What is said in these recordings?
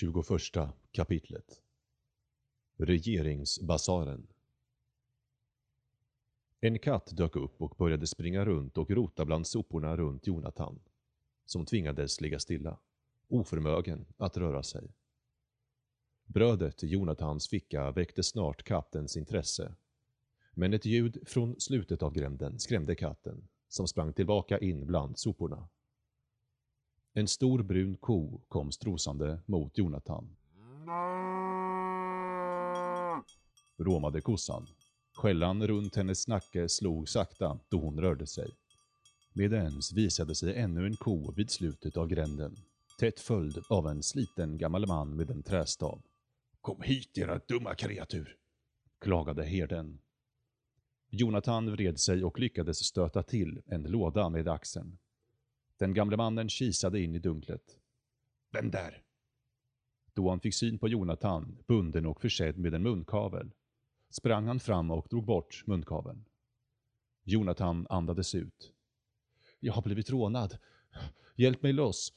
21 kapitlet. Regeringsbasaren. En katt dök upp och började springa runt och rota bland soporna runt Jonathan, som tvingades ligga stilla, oförmögen att röra sig. Brödet i Jonathans ficka väckte snart kattens intresse, men ett ljud från slutet av gränden skrämde katten, som sprang tillbaka in bland soporna. En stor brun ko kom strosande mot Jonathan. Råmade kossan. Skällan runt hennes nacke slog sakta då hon rörde sig. Med ens visade sig ännu en ko vid slutet av gränden, tätt följd av en sliten gammal man med en trästav. Kom hit, era dumma kreatur, klagade herden. Jonathan vred sig och lyckades stöta till en låda med axeln. Den gamle mannen kisade in i dunklet. Vem där? Då han fick syn på Jonathan, bunden och försedd med en munkavel, sprang han fram och drog bort munkaveln. Jonathan andades ut. Jag har blivit rånad. Hjälp mig loss.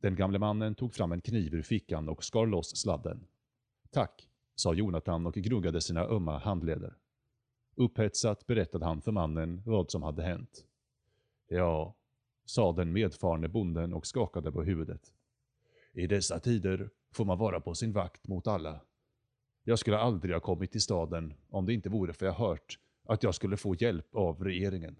Den gamle mannen tog fram en kniv ur fickan och skar loss sladden. Tack, sa Jonathan och gnuggade sina ömma handleder. Upphetsat berättade han för mannen vad som hade hänt. Ja, sa den medfarne bonden och skakade på huvudet. I dessa tider får man vara på sin vakt mot alla. Jag skulle aldrig ha kommit till staden om det inte vore för jag hört att jag skulle få hjälp av regeringen.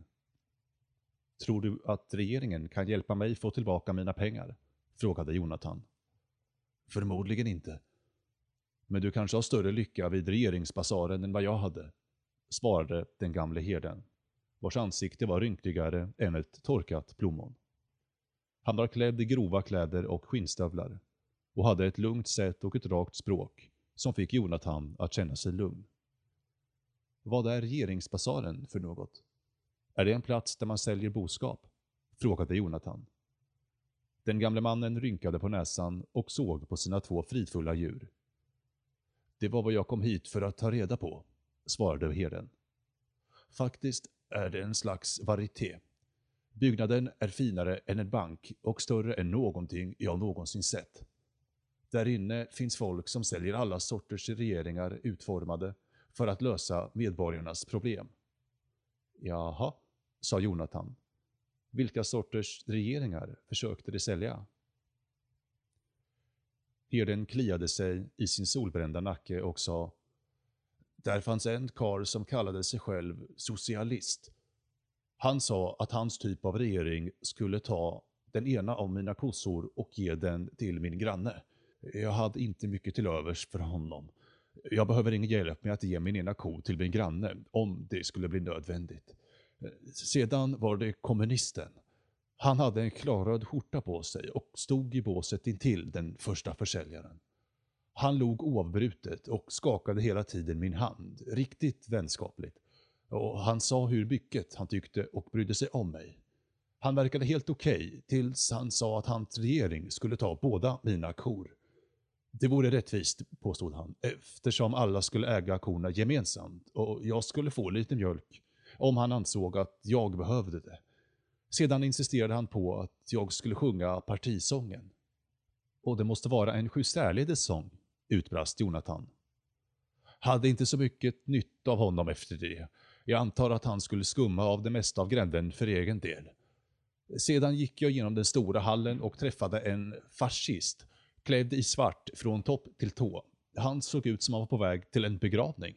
Tror du att regeringen kan hjälpa mig få tillbaka mina pengar? Frågade Jonathan. Förmodligen inte. Men du kanske har större lycka vid regeringsbasaren än vad jag hade, svarade den gamle herden, vars ansikte var rynkligare än ett torkat plommon. Han var klädd i grova kläder och skinnstövlar och hade ett lugnt sätt och ett rakt språk som fick Jonathan att känna sig lugn. Vad är regeringsbasaren för något? Är det en plats där man säljer boskap? Frågade Jonathan. Den gamle mannen rynkade på näsan och såg på sina två fridfulla djur. Det var vad jag kom hit för att ta reda på, svarade herden. Faktiskt är det en slags varieté. Byggnaden är finare än en bank och större än någonting jag någonsin sett. Där inne finns folk som säljer alla sorters regeringar utformade för att lösa medborgarnas problem. Jaha, sa Jonathan. Vilka sorters regeringar försökte de sälja? Herden kliade sig i sin solbrända nacke och sa: Där fanns en karl som kallade sig själv socialist. Han sa att hans typ av regering skulle ta den ena av mina kossor och ge den till min granne. Jag hade inte mycket till övers för honom. Jag behöver ingen hjälp med att ge min ena ko till min granne om det skulle bli nödvändigt. Sedan var det kommunisten. Han hade en klarröd skjorta på sig och stod i båset intill den första försäljaren. Han log oavbrutet och skakade hela tiden min hand, riktigt vänskapligt. Och han sa hur mycket han tyckte och brydde sig om mig. Han verkade helt okej tills han sa att hans regering skulle ta båda mina kor. Det vore rättvist, påstod han, eftersom alla skulle äga korna gemensamt och jag skulle få lite mjölk om han ansåg att jag behövde det. Sedan insisterade han på att jag skulle sjunga partisången. Och det måste vara en sjusärledes sång, utbrast Jonathan. Hade inte så mycket nytta av honom efter det. Jag antar att han skulle skumma av det mesta av gränden för egen del. Sedan gick jag genom den stora hallen och träffade en fascist, klädd i svart från topp till tå. Han såg ut som han var på väg till en begravning.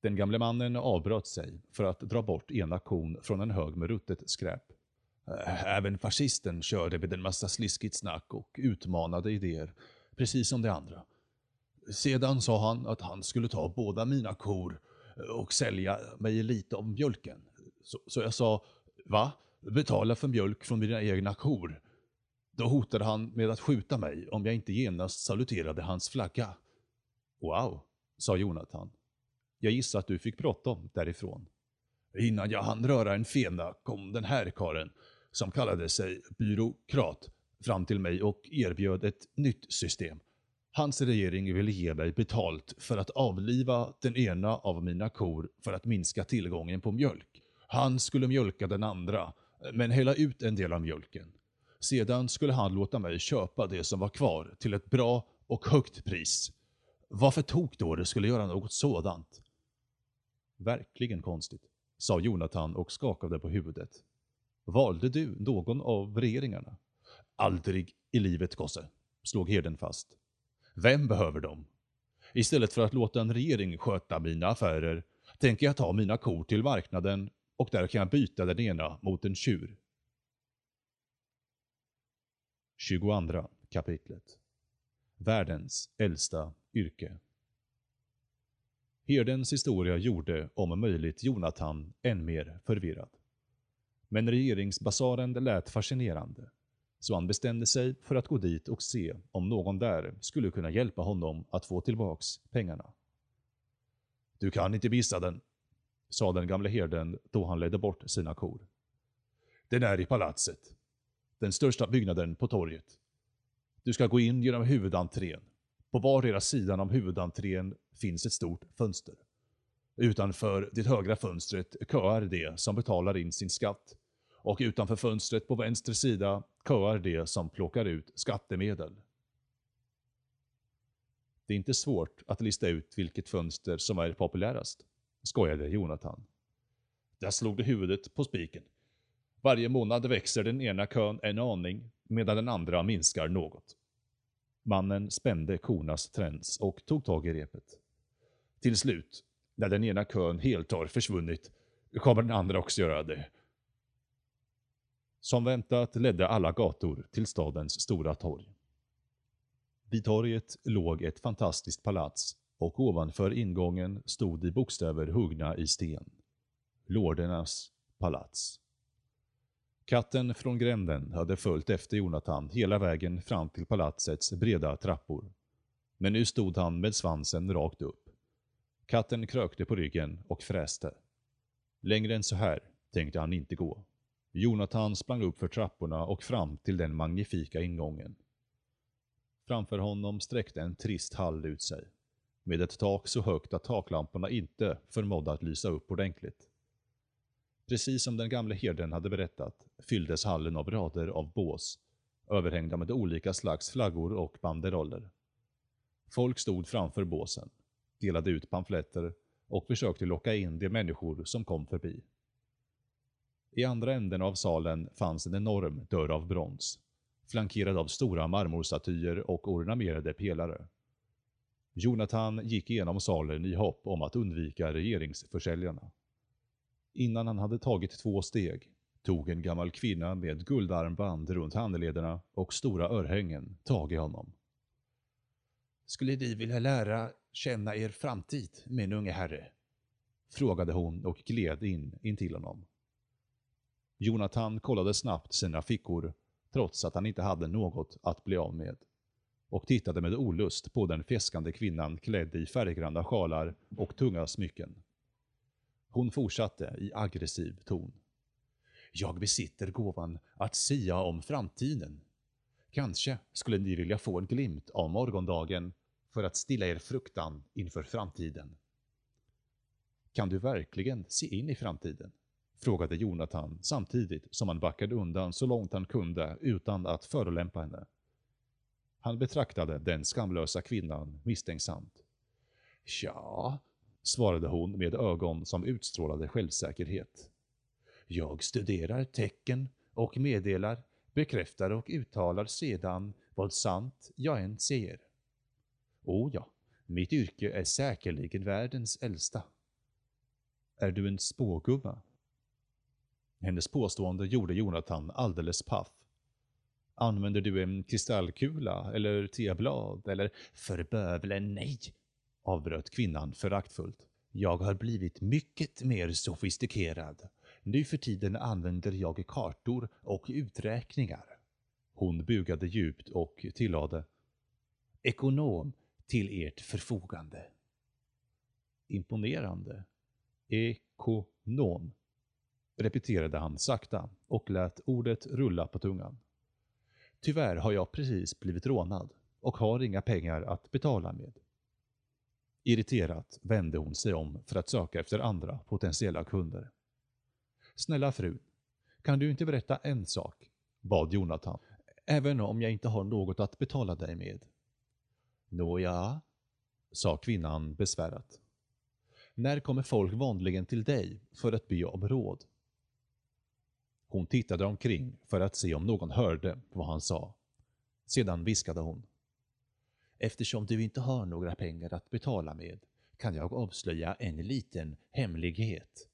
Den gamle mannen avbröt sig för att dra bort ena kon från en hög med ruttet skräp. Även fascisten körde med en massa sliskigt snack och utmanade idéer, precis som de andra. Sedan sa han att han skulle ta båda mina kor och sälja mig lite om mjölken. Så jag sa, va? Betala för mjölk från mina egna kor. Då hotade han med att skjuta mig om jag inte genast saluterade hans flagga. Wow, sa Jonathan. Jag gissar att du fick bråttom därifrån. Innan jag hann röra en fena kom den här karen, som kallade sig byråkrat, fram till mig och erbjöd ett nytt system. Hans regering ville ge mig betalt för att avliva den ena av mina kor för att minska tillgången på mjölk. Han skulle mjölka den andra, men hälla ut en del av mjölken. Sedan skulle han låta mig köpa det som var kvar till ett bra och högt pris. Varför tog då det skulle göra något sådant? Verkligen konstigt, sa Jonathan och skakade på huvudet. Valde du någon av regeringarna? Aldrig i livet, gosse, slog herden fast. Vem behöver dem? Istället för att låta en regering sköta mina affärer tänker jag ta mina kor till marknaden och där kan jag byta den ena mot en tjur. 22 kapitlet. Världens äldsta yrke. Herdens historia gjorde om möjligt Jonathan än mer förvirrad. Men regeringsbasaren lät fascinerande, så han bestämde sig för att gå dit och se om någon där skulle kunna hjälpa honom att få tillbaks pengarna. Du kan inte missa den, sa den gamla herden då han ledde bort sina kor. Den är i palatset, den största byggnaden på torget. Du ska gå in genom huvudentrén. På vardera sidan om huvudentrén finns ett stort fönster. Utanför det högra fönstret köar de som betalar in sin skatt. Och utanför fönstret på vänster sida köar de som plockar ut skattemedel. Det är inte svårt att lista ut vilket fönster som är populärast, skojade Jonathan. Där slog det huvudet på spiken. Varje månad växer den ena kön en aning medan den andra minskar något. Mannen spände kornas träns och tog tag i repet. Till slut, när den ena kön helt har försvunnit, kommer den andra också göra det. Som väntat ledde alla gator till stadens stora torg. Vid torget låg ett fantastiskt palats och ovanför ingången stod i bokstäver huggna i sten. Lordernas palats. Katten från gränden hade följt efter Jonathan hela vägen fram till palatsets breda trappor. Men nu stod han med svansen rakt upp. Katten krökte på ryggen och fräste. Längre än så här tänkte han inte gå. Jonathan sprang upp för trapporna och fram till den magnifika ingången. Framför honom sträckte en trist hall ut sig, med ett tak så högt att taklamporna inte förmådde att lysa upp ordentligt. Precis som den gamla herden hade berättat fylldes hallen av rader av bås, överhängda med olika slags flaggor och banderoller. Folk stod framför båsen, delade ut pamfletter och försökte locka in de människor som kom förbi. I andra änden av salen fanns en enorm dörr av brons, flankerad av stora marmorstatyer och ornamerade pelare. Jonathan gick igenom salen i hopp om att undvika regeringsförsäljarna. Innan han hade tagit 2 steg tog en gammal kvinna med guldarmband runt handlederna och stora örhängen tag i honom. Skulle ni vilja lära känna er framtid, min unge herre? Frågade hon och gled in till honom. Jonathan kollade snabbt sina fickor trots att han inte hade något att bli av med och tittade med olust på den fäskande kvinnan klädd i färggranna sjalar och tunga smycken. Hon fortsatte i aggressiv ton. Jag besitter gåvan att sia om framtiden. Kanske skulle ni vilja få en glimt av morgondagen för att stilla er fruktan inför framtiden. Kan du verkligen se in i framtiden? Frågade Jonathan samtidigt som han backade undan så långt han kunde utan att förolämpa henne. Han betraktade den skamlösa kvinnan misstänksamt. Ja, svarade hon med ögon som utstrålade självsäkerhet. Jag studerar tecken och meddelar, bekräftar och uttalar sedan vad sant jag än ser. Åh ja, mitt yrke är säkerligen världens äldsta. Är du en spågubba? Hennes påstående gjorde Jonathan alldeles paff. Använder du en kristallkula eller teblad eller förbövlen nej? Avbröt kvinnan föraktfullt. Jag har blivit mycket mer sofistikerad. Nu för tiden använder jag kartor och uträkningar. Hon bugade djupt och tillade. Ekonom till ert förfogande. Imponerande. Ekonom. Repeterade han sakta och lät ordet rulla på tungan. Tyvärr har jag precis blivit rånad och har inga pengar att betala med. Irriterat vände hon sig om för att söka efter andra potentiella kunder. Snälla fru, kan du inte berätta en sak? Bad Jonathan. även om jag inte har något att betala dig med. Nåja, sa kvinnan besvärat. När kommer folk vanligen till dig för att be om råd? Hon tittade omkring för att se om någon hörde vad han sa. Sedan viskade hon. Eftersom du inte har några pengar att betala med kan jag avslöja en liten hemlighet.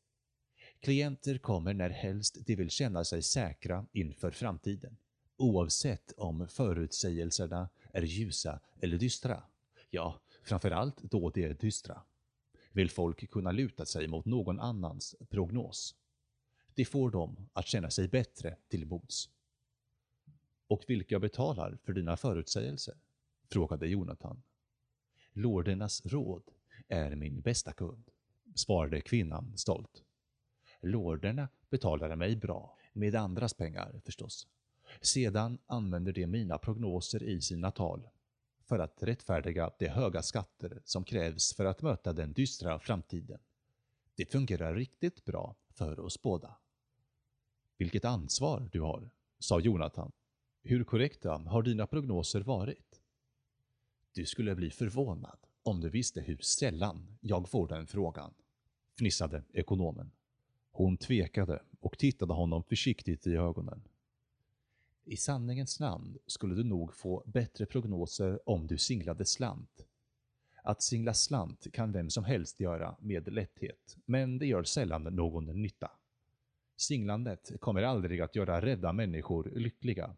Klienter kommer när helst de vill känna sig säkra inför framtiden. Oavsett om förutsägelserna är ljusa eller dystra. Ja, framförallt då det är dystra. Vill folk kunna luta sig mot någon annans prognos. Det får dem att känna sig bättre till bods. Och vilka betalar för dina förutsägelser? Frågade Jonathan. Lordernas råd är min bästa kund, svarade kvinnan stolt. Lorderna betalade mig bra, med andras pengar förstås. Sedan använder de mina prognoser i sina tal för att rättfärdiga de höga skatter som krävs för att möta den dystra framtiden. Det fungerar riktigt bra för oss båda. Vilket ansvar du har, sa Jonathan. Hur korrekta har dina prognoser varit? Du skulle bli förvånad om du visste hur sällan jag får den frågan, fnissade ekonomen. Hon tvekade och tittade honom försiktigt i ögonen. I sanningens namn skulle du nog få bättre prognoser om du singlade slant. Att singla slant kan vem som helst göra med lätthet, men det gör sällan någon nytta. Singlandet kommer aldrig att göra rädda människor lyckliga.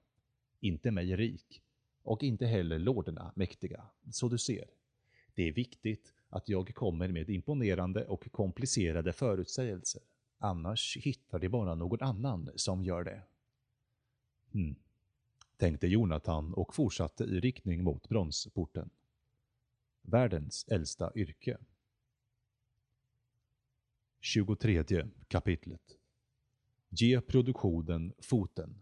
Inte mig rik och inte heller lorderna mäktiga, så du ser. Det är viktigt att jag kommer med imponerande och komplicerade förutsägelser. Annars hittar det bara någon annan som gör det. Tänkte Jonathan och fortsatte i riktning mot bronsporten. Världens äldsta yrke. 23 kapitlet. Ge produktionen foten.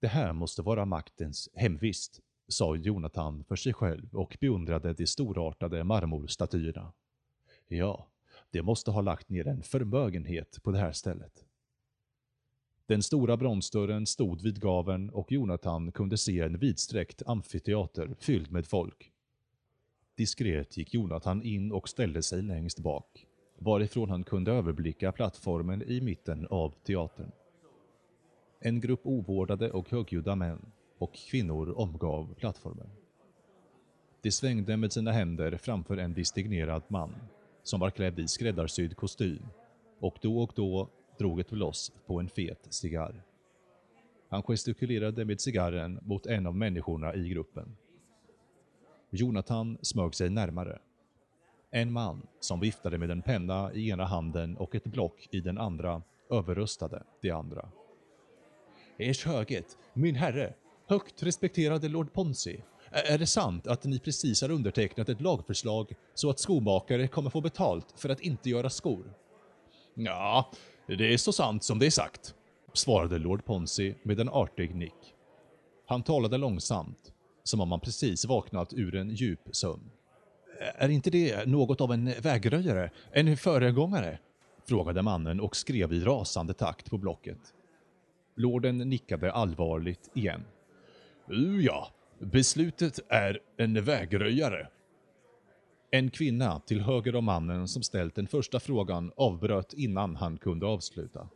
Det här måste vara maktens hemvist, sa Jonathan för sig själv och beundrade de storartade marmorstatyerna. Ja, det måste ha lagt ner en förmögenhet på det här stället. Den stora bronsdörren stod vid gaveln och Jonathan kunde se en vidsträckt amfiteater fylld med folk. Diskret gick Jonathan in och ställde sig längst bak, varifrån han kunde överblicka plattformen i mitten av teatern. En grupp ovårdade och högljudda män och kvinnor omgav plattformen. De svängde med sina händer framför en distingerad man som var klädd i skräddarsydd kostym och då drog ett loss på en fet cigarr. Han gestikulerade med cigarren mot en av människorna i gruppen. Jonathan smög sig närmare. En man som viftade med en penna i ena handen och ett block i den andra överröstade de andra. Ers höghet, min herre, högt respekterade Lord Ponzi. Är det sant att ni precis har undertecknat ett lagförslag så att skomakare kommer få betalt för att inte göra skor? Ja, det är så sant som det är sagt, svarade Lord Ponzi med en artig nick. Han talade långsamt, som om han precis vaknat ur en djup sömn. Är inte det något av en vägröjare, en föregångare? Frågade mannen och skrev i rasande takt på blocket. Lorden nickade allvarligt igen. Ja, beslutet är en vägröjare. En kvinna till höger om mannen som ställt den första frågan avbröt innan han kunde avsluta.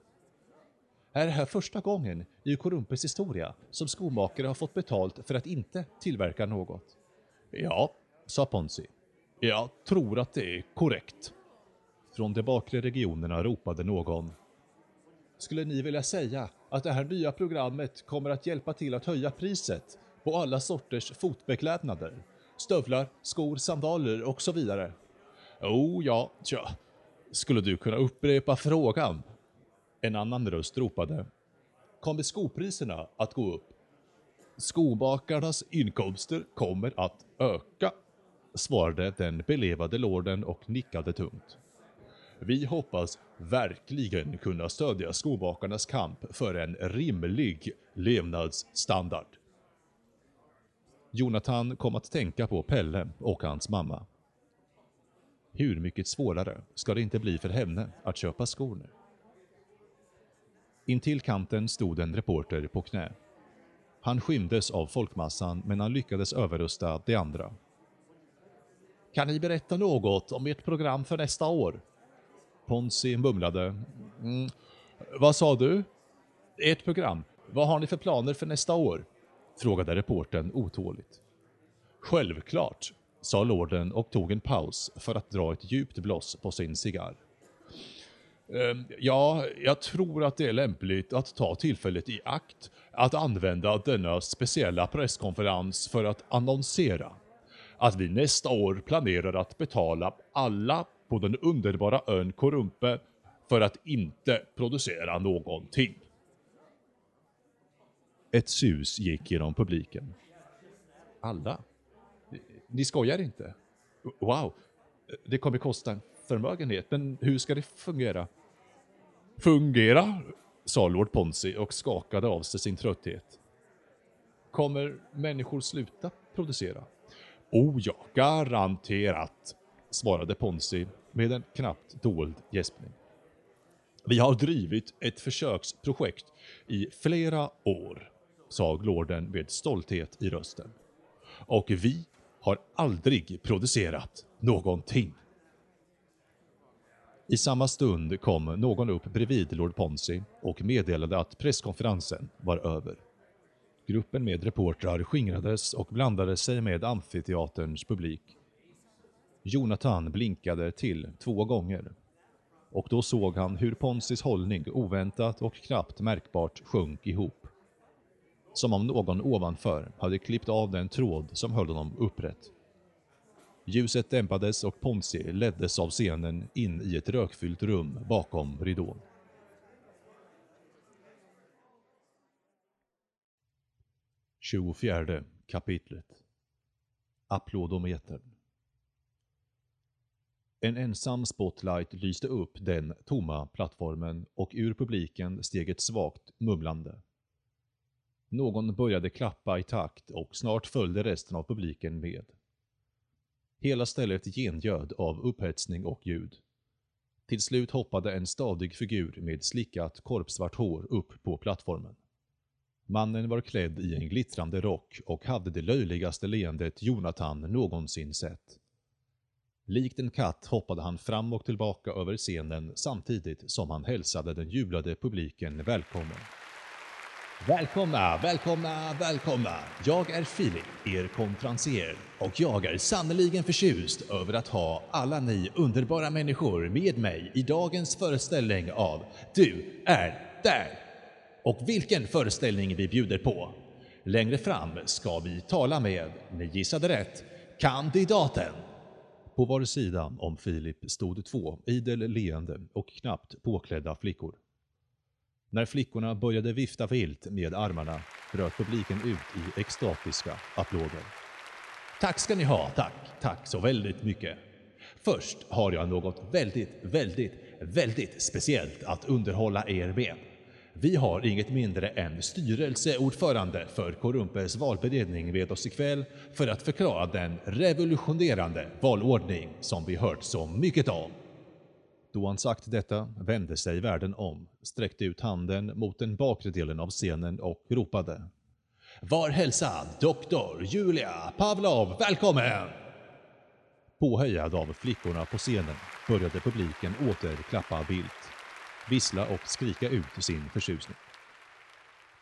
Är det här första gången i Korrumpes historia som skomakare har fått betalt för att inte tillverka något? Ja, sa Ponzi. Jag tror att det är korrekt. Från de bakre regionerna ropade någon. Skulle ni vilja säga att det här nya programmet kommer att hjälpa till att höja priset på alla sorters fotbeklädnader? Stövlar, skor, sandaler och så vidare. Oh ja, tja. Skulle du kunna upprepa frågan? En annan röst ropade. Kommer skopriserna att gå upp? Skobakarnas inkomster kommer att öka, svarade den belevade lorden och nickade tungt. Vi hoppas verkligen kunna stödja skobakarnas kamp för en rimlig levnadsstandard. Jonathan kom att tänka på Pelle och hans mamma. Hur mycket svårare ska det inte bli för henne att köpa skor nu? Intill kanten stod en reporter på knä. Han skymdes av folkmassan, men han lyckades överrusta de andra. Kan ni berätta något om ert program för nästa år? Ponzi mumlade. Vad sa du? Ert program. Vad har ni för planer för nästa år? Frågade reportern otåligt. Självklart, sa lorden och tog en paus för att dra ett djupt blås på sin cigarr. Ja, jag tror att det är lämpligt att ta tillfället i akt att använda denna speciella presskonferens för att annonsera att vi nästa år planerar att betala alla på den underbara ön Korrumpe för att inte producera någonting. Ett sus gick genom publiken. Alla? Ni skojar inte? Wow, det kommer kosta en förmögenhet, men hur ska det fungera? Fungera, sa Lord Ponzi och skakade av sig sin trötthet. Kommer människor sluta producera? Oh ja, garanterat, svarade Ponzi med en knappt dold gäspning. Vi har drivit ett försöksprojekt i flera år, sa lorden med stolthet i rösten. Och vi har aldrig producerat någonting. I samma stund kom någon upp bredvid Lord Ponzi och meddelade att presskonferensen var över. Gruppen med reportrar skingrades och blandade sig med amfiteaterns publik. Jonathan blinkade till 2 gånger. Och då såg han hur Ponzis hållning oväntat och knappt märkbart sjönk ihop. Som om någon ovanför hade klippt av den tråd som höll honom upprätt. Ljuset dämpades och Ponzi leddes av scenen in i ett rökfyllt rum bakom ridån. –24 kapitlet. Applådometern. En ensam spotlight lyste upp den tomma plattformen och ur publiken steg ett svagt mumlande. Någon började klappa i takt och snart följde resten av publiken med. Hela stället gengöd av upphetsning och ljud. Till slut hoppade en stadig figur med slickat korpsvart hår upp på plattformen. Mannen var klädd i en glittrande rock och hade det löjligaste leendet Jonathan någonsin sett. Likt en katt hoppade han fram och tillbaka över scenen samtidigt som han hälsade den jublade publiken välkommen. Välkomna, välkomna, välkomna! Jag är Filip, er konferencier, och jag är sannoliken förtjust över att ha alla ni underbara människor med mig i dagens föreställning av Du är där! Och vilken föreställning vi bjuder på! Längre fram ska vi tala med, ni gissade rätt, kandidaten! På var sida om Filip stod 2 idel leende och knappt påklädda flickor. När flickorna började vifta vilt med armarna bröt publiken ut i extatiska applåder. Tack ska ni ha, tack, tack så väldigt mycket. Först har jag något väldigt, väldigt, väldigt speciellt att underhålla er med. Vi har inget mindre än styrelseordförande för Korrumpes valberedning med oss ikväll för att förklara den revolutionerande valordning som vi hört så mycket om. Då han sagt detta vände sig värden om, sträckte ut handen mot den bakre delen av scenen och ropade. Var hälsad, doktor Julia Pavlov, välkommen! Påhejad av flickorna på scenen började publiken åter klappa vilt, vissla och skrika ut sin förtjusning.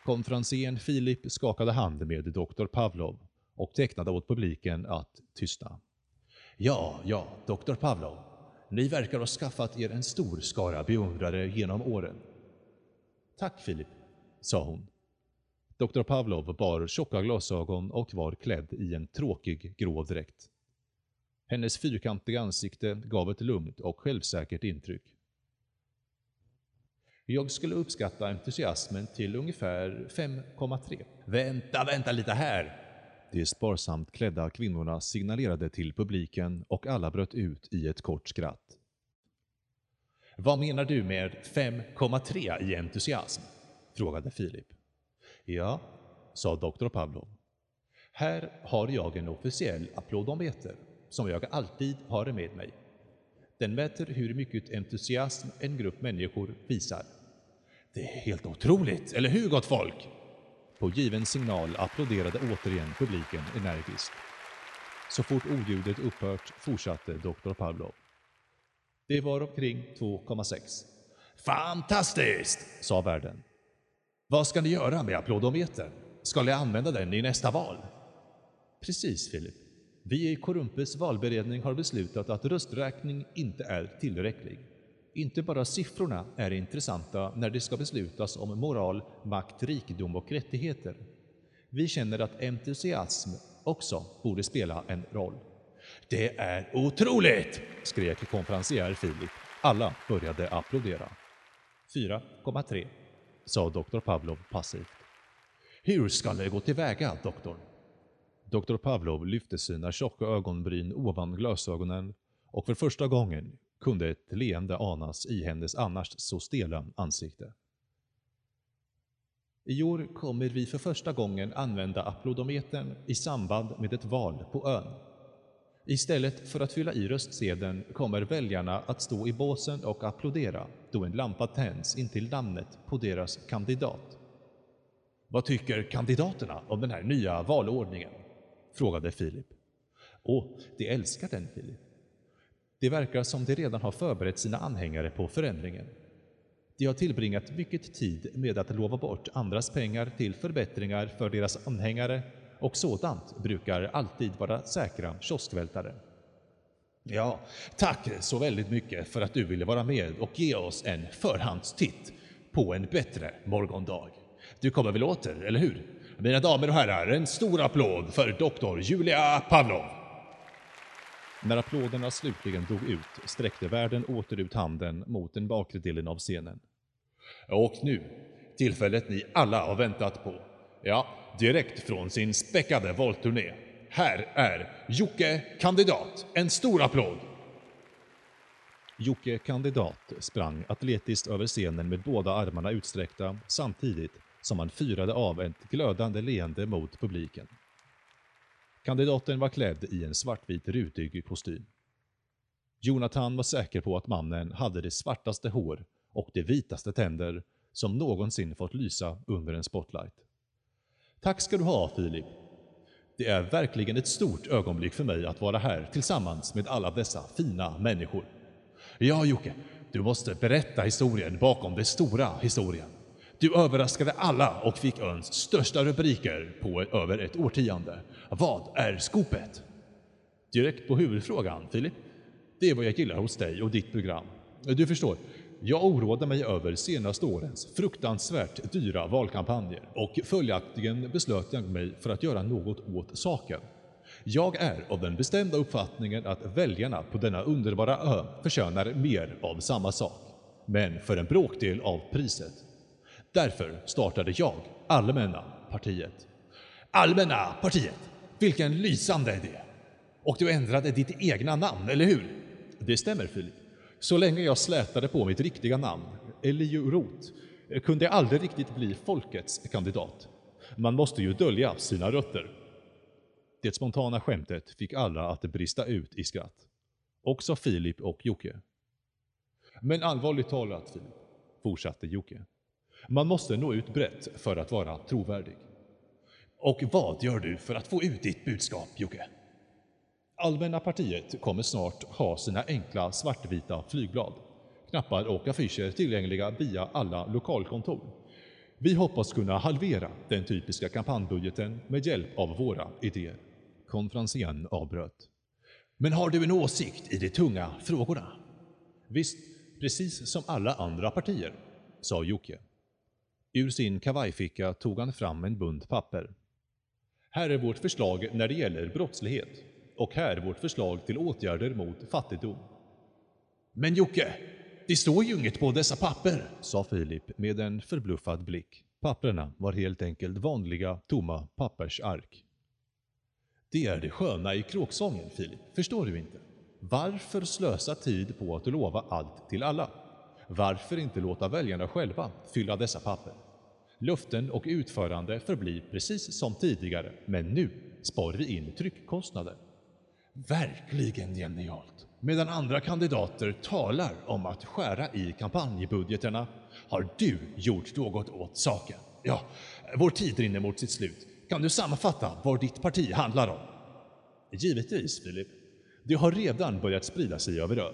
Konferencieren Filip skakade hand med doktor Pavlov och tecknade åt publiken att tystna. Ja, ja, doktor Pavlov. Ni verkar ha skaffat er en stor skara beundrare genom åren. Tack Filip, sa hon. Doktor Pavlov bar tjocka glasögon och var klädd i en tråkig grå dräkt. Hennes fyrkantiga ansikte gav ett lugnt och självsäkert intryck. Jag skulle uppskatta entusiasmen till ungefär 5,3. Vänta lite här! De sparsamt klädda kvinnorna signalerade till publiken och alla bröt ut i ett kort skratt. Vad menar du med 5,3 i entusiasm? Frågade Filip. Ja, sa doktor Pavlov. Här har jag en officiell applådometer som jag alltid har med mig. Den mäter hur mycket entusiasm en grupp människor visar. Det är helt otroligt, eller hur gott folk? På given signal applåderade återigen publiken energiskt. Så fort oljudet upphört fortsatte doktor Pavlov. Det var omkring 2,6. Fantastiskt, sa värden. Vad ska ni göra med applådometern? Ska ni använda den i nästa val? Precis, Filip. Vi i Korrumpes valberedning har beslutat att rösträkning inte är tillräcklig. Inte bara siffrorna är intressanta när det ska beslutas om moral, makt, rikedom och rättigheter. Vi känner att entusiasm också borde spela en roll. Det är otroligt, skrek konferencier Filip. Alla började applådera. 4,3, sa doktor Pavlov passivt. Hur ska det gå tillväga, doktor? Doktor Pavlov lyfte sina tjocka ögonbryn ovan glasögonen och för första gången kunde ett leende anas i hennes annars så stela ansikte. I år kommer vi för första gången använda applådometern i samband med ett val på ön. Istället för att fylla i röstsedeln kommer väljarna att stå i båsen och applådera då en lampa tänds intill namnet på deras kandidat. Vad tycker kandidaterna om den här nya valordningen? Frågade Filip. Åh, de älskar den, Filip. Det verkar som de redan har förberett sina anhängare på förändringen. De har tillbringat mycket tid med att lova bort andras pengar till förbättringar för deras anhängare och sådant brukar alltid vara säkra kioskvältare. Ja, tack så väldigt mycket för att du ville vara med och ge oss en förhandstitt på en bättre morgondag. Du kommer väl åter, eller hur? Mina damer och herrar, en stor applåd för doktor Julia Pavlov. När applåderna slutligen dog ut sträckte värden åter ut handen mot den bakre delen av scenen. Och nu, tillfället ni alla har väntat på. Ja, direkt från sin späckade valturné. Här är Jocke Kandidat. En stor applåd! Jocke Kandidat sprang atletiskt över scenen med båda armarna utsträckta samtidigt som han fyrade av ett glödande leende mot publiken. Kandidaten var klädd i en svartvit rutig kostym. Jonathan var säker på att mannen hade det svartaste hår och de vitaste tänder som någonsin fått lysa under en spotlight. Tack ska du ha, Filip. Det är verkligen ett stort ögonblick för mig att vara här tillsammans med alla dessa fina människor. Ja, Jocke, du måste berätta historien bakom den stora historien. Du överraskade alla och fick öns största rubriker på över ett årtionde. Vad är skopet? Direkt på huvudfrågan, Filip. Det är vad jag gillar hos dig och ditt program. Du förstår, jag oroade mig över senaste årens fruktansvärt dyra valkampanjer och följaktligen beslöt jag mig för att göra något åt saken. Jag är av den bestämda uppfattningen att väljarna på denna underbara ö förtjänar mer av samma sak, men för en bråkdel av priset. Därför startade jag Allmänna partiet. Allmänna partiet! Vilken lysande idé! Och du ändrade ditt egna namn, eller hur? Det stämmer, Filip. Så länge jag slätade på mitt riktiga namn, Eliurot rot, kunde jag aldrig riktigt bli folkets kandidat. Man måste ju dölja sina rötter. Det spontana skämtet fick alla att brista ut i skratt. Också Filip och Jocke. Men allvarligt talat, Filip, fortsatte Jocke. Man måste nå ut brett för att vara trovärdig. Och vad gör du för att få ut ditt budskap, Jocke? Allmänna partiet kommer snart ha sina enkla svartvita flygblad, knappar och affischer tillgängliga via alla lokalkontor. Vi hoppas kunna halvera den typiska kampanjbudgeten med hjälp av våra idéer. Konferensen avbröt. Men har du en åsikt i de tunga frågorna? Visst, precis som alla andra partier, sa Jocke. Ur sin kavajficka tog han fram en bunt papper. Här är vårt förslag när det gäller brottslighet. Och här är vårt förslag till åtgärder mot fattigdom. Men Jocke, det står ju inget på dessa papper, sa Filip med en förbluffad blick. Papperna var helt enkelt vanliga, tomma pappersark. Det är det sköna i kråksången, Filip. Förstår du inte? Varför slösa tid på att lova allt till alla? Varför inte låta väljarna själva fylla dessa papper? Löften och utförande förblir precis som tidigare, men nu sparar vi in tryckkostnader. Verkligen genialt. Medan andra kandidater talar om att skära i kampanjbudgeterna har du gjort något åt saken. Ja, vår tid rinner mot sitt slut. Kan du sammanfatta vad ditt parti handlar om? Givetvis, Filip. Det har redan börjat sprida sig över ön.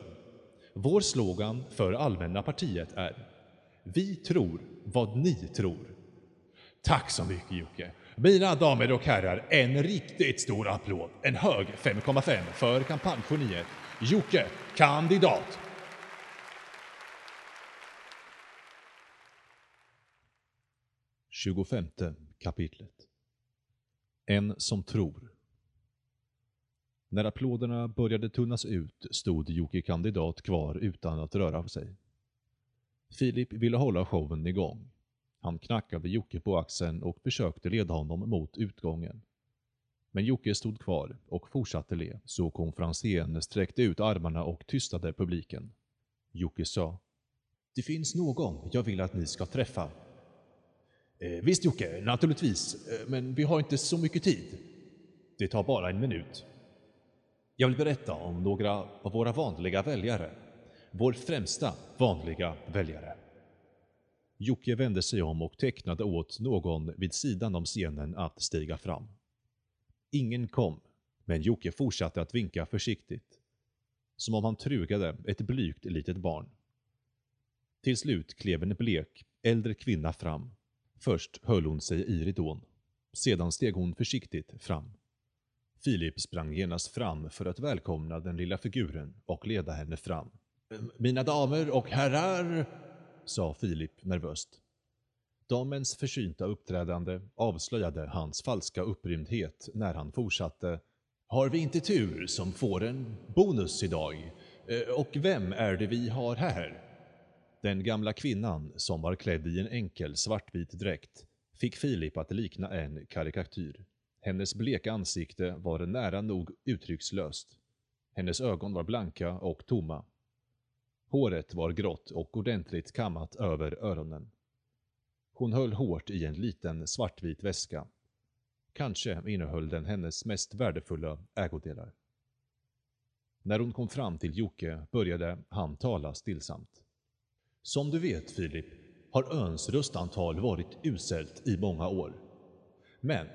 Vår slogan för Allmänna partiet är: Vi tror vad ni tror. Tack så mycket, Jocke. Mina damer och herrar, en riktigt stor applåd. En hög 5,5 för kampanjgeniet Jocke Kandidat. Tjugofemte kapitlet. En som tror. När applåderna började tunnas ut stod Jocke Kandidat kvar utan att röra på sig. Filip ville hålla showen igång. Han knackade Jocke på axeln och försökte leda honom mot utgången. Men Jocke stod kvar och fortsatte le, så konferencieren sträckte ut armarna och tystade publiken. Jocke sa: Det finns någon jag vill att ni ska träffa. Visst Jocke, naturligtvis, men vi har inte så mycket tid. Det tar bara en minut. Jag vill berätta om några av våra vanliga väljare. Vår främsta vanliga väljare. Jocke vände sig om och tecknade åt någon vid sidan om scenen att stiga fram. Ingen kom, men Jocke fortsatte att vinka försiktigt. Som om han trugade ett blygt litet barn. Till slut klev en blek, äldre kvinna fram. Först höll hon sig i ridån. Sedan steg hon försiktigt fram. Filip sprang genast fram för att välkomna den lilla figuren och leda henne fram. Mina damer och herrar, sa Filip nervöst. Damens försynta uppträdande avslöjade hans falska upprymdhet när han fortsatte. Har vi inte tur som får en bonus idag? Och vem är det vi har här? Den gamla kvinnan, som var klädd i en enkel svartvit dräkt, fick Filip att likna en karikatyr. Hennes bleka ansikte var nära nog uttryckslöst. Hennes ögon var blanka och tomma. Håret var grått och ordentligt kammat över öronen. Hon höll hårt i en liten svartvit väska. Kanske innehöll den hennes mest värdefulla ägodelar. När hon kom fram till Jocke började han tala stillsamt. Som du vet, Filip, har öns röstantal varit uselt i många år. Men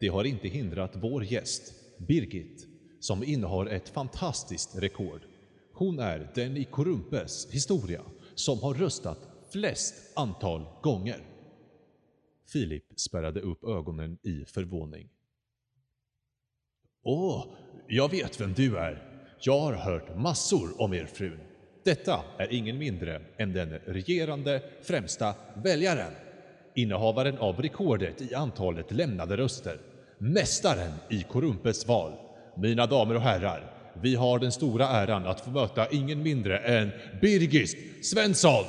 det har inte hindrat vår gäst, Birgit, som innehar ett fantastiskt rekord. Hon är den i Korrumpes historia som har röstat flest antal gånger. Filip spärrade upp ögonen i förvåning. Jag vet vem du är. Jag har hört massor om er frun. Detta är ingen mindre än den regerande främsta väljaren. Innehavaren av rekordet i antalet lämnade röster. Mästaren i Korrumpes val. Mina damer och herrar, vi har den stora äran att få möta ingen mindre än Birgit Svensson.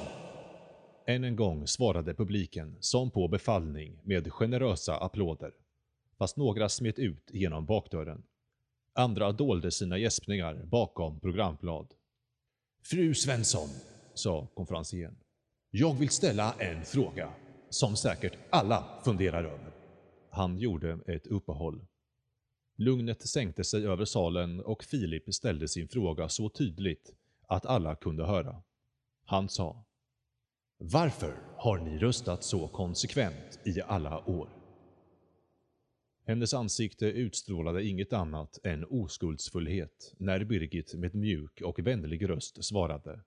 Än en gång svarade publiken som på befallning med generösa applåder. Fast några smet ut genom bakdörren. Andra dolde sina gäspningar bakom programblad. Fru Svensson, sa konferencieren. Jag vill ställa en fråga som säkert alla funderar över. Han gjorde ett uppehåll. Lugnet sänkte sig över salen och Filip ställde sin fråga så tydligt att alla kunde höra. Han sa: Varför har ni röstat så konsekvent i alla år? Hennes ansikte utstrålade inget annat än oskuldsfullhet när Birgit med mjuk och vänlig röst svarade.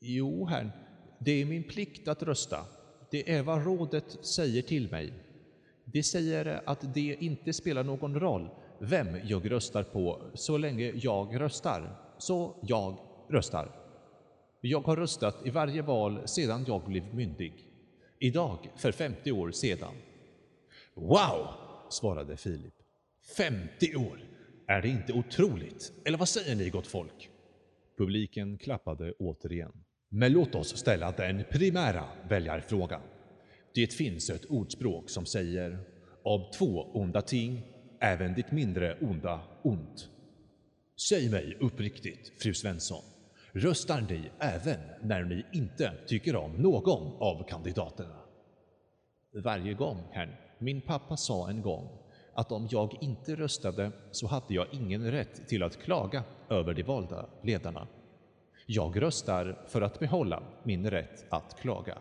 Jo, herrn, det är min plikt att rösta. Det är vad rådet säger till mig. Det säger att det inte spelar någon roll vem jag röstar på så länge jag röstar. Så jag röstar. Jag har röstat i varje val sedan jag blev myndig. Idag för 50 år sedan. Wow, svarade Filip. 50 år? Är det inte otroligt? Eller vad säger ni, gott folk? Publiken klappade återigen. Men låt oss ställa den primära väljarfrågan. Det finns ett ordspråk som säger: Av två onda ting, även ditt mindre onda ont. Säg mig uppriktigt, fru Svensson. Röstar ni även när ni inte tycker om någon av kandidaterna? Varje gång, herrn. Min pappa sa en gång att om jag inte röstade så hade jag ingen rätt till att klaga över de valda ledarna. Jag röstar för att behålla min rätt att klaga.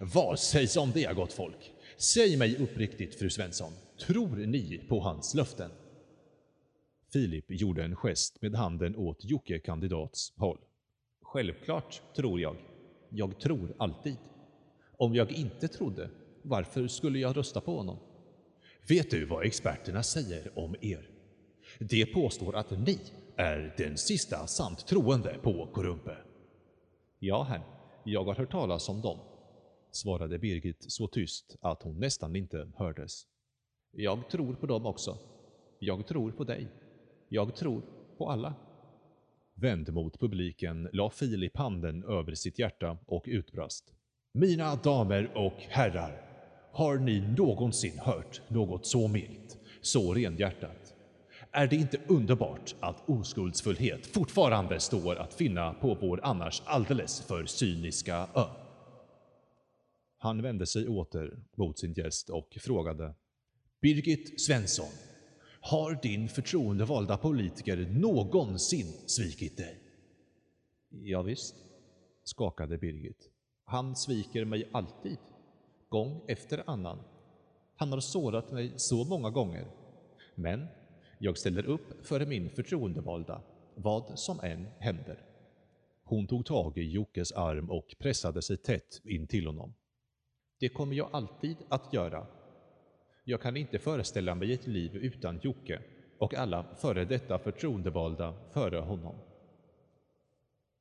Vad sägs om det, gott folk? Säg mig uppriktigt, fru Svensson, tror ni på hans löften? Filip gjorde en gest med handen åt Jocke Kandidats håll. Självklart tror jag. Jag tror alltid. Om jag inte trodde, varför skulle jag rösta på honom? Vet du vad experterna säger om er? De påstår att ni är den sista sant troende på Korrumpe. Ja, herr. Jag har hört talas om dem, svarade Birgit så tyst att hon nästan inte hördes. Jag tror på dem också. Jag tror på dig. Jag tror på alla. Vänd mot publiken la Filip handen över sitt hjärta och utbrast. Mina damer och herrar, har ni någonsin hört något så milt, så renhjärtat? Är det inte underbart att oskuldsfullhet fortfarande står att finna på vår annars alldeles för cyniska ö? Han vände sig åter mot sin gäst och frågade. Birgit Svensson, har din förtroendevalda politiker någonsin svikit dig? Ja visst, skakade Birgit. Han sviker mig alltid, gång efter annan. Han har sårat mig så många gånger. Men jag ställer upp för min förtroendevalda, vad som än händer. Hon tog tag i Jockes arm och pressade sig tätt in till honom. Det kommer jag alltid att göra. Jag kan inte föreställa mig ett liv utan Jocke och alla före detta förtroendevalda före honom.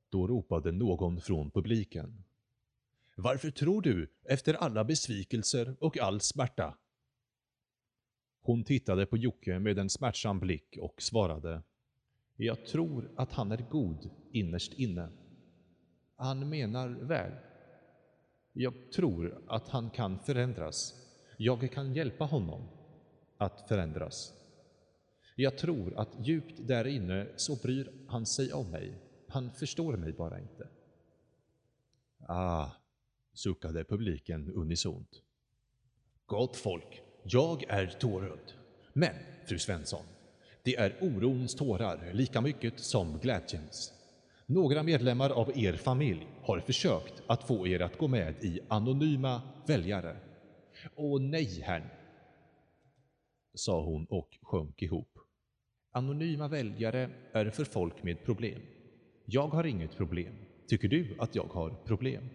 Då ropade någon från publiken. Varför tror du efter alla besvikelser och all smärta? Hon tittade på Jocke med en smärtsam blick och svarade. Jag tror att han är god innerst inne. Han menar väl. Jag tror att han kan förändras. Jag kan hjälpa honom att förändras. Jag tror att djupt där inne så bryr han sig om mig. Han förstår mig bara inte. Ah, suckade publiken unisont. Gott folk, jag är tårögd. Men, fru Svensson, det är orons tårar lika mycket som glädjens. Några medlemmar av er familj har försökt att få er att gå med i anonyma väljare. Åh nej, herrn, sa hon och sjönk ihop. Anonyma väljare är för folk med problem. Jag har inget problem. Tycker du att jag har problem?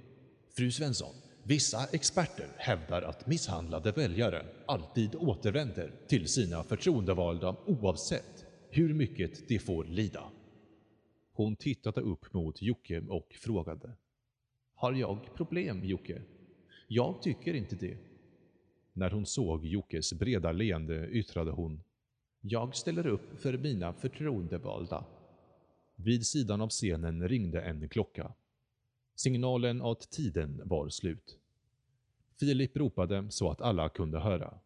Fru Svensson, vissa experter hävdar att misshandlade väljare alltid återvänder till sina förtroendevalda oavsett hur mycket de får lida. Hon tittade upp mot Jocke och frågade. Har jag problem, Jocke? Jag tycker inte det. När hon såg Jockes breda leende yttrade hon. Jag ställer upp för mina förtroendevalda. Vid sidan av scenen ringde en klocka. Signalen att tiden var slut. Filip ropade så att alla kunde höra.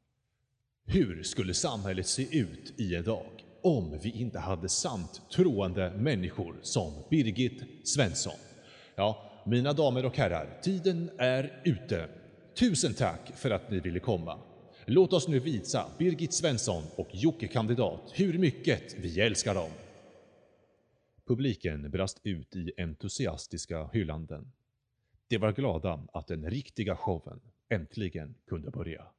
Hur skulle samhället se ut i en dag om vi inte hade sant troende människor som Birgit Svensson? Ja, mina damer och herrar, tiden är ute. Tusen tack för att ni ville komma. Låt oss nu visa Birgit Svensson och Jocke Kandidat hur mycket vi älskar dem. Publiken brast ut i entusiastiska hyllanden. De var glada att den riktiga showen äntligen kunde börja.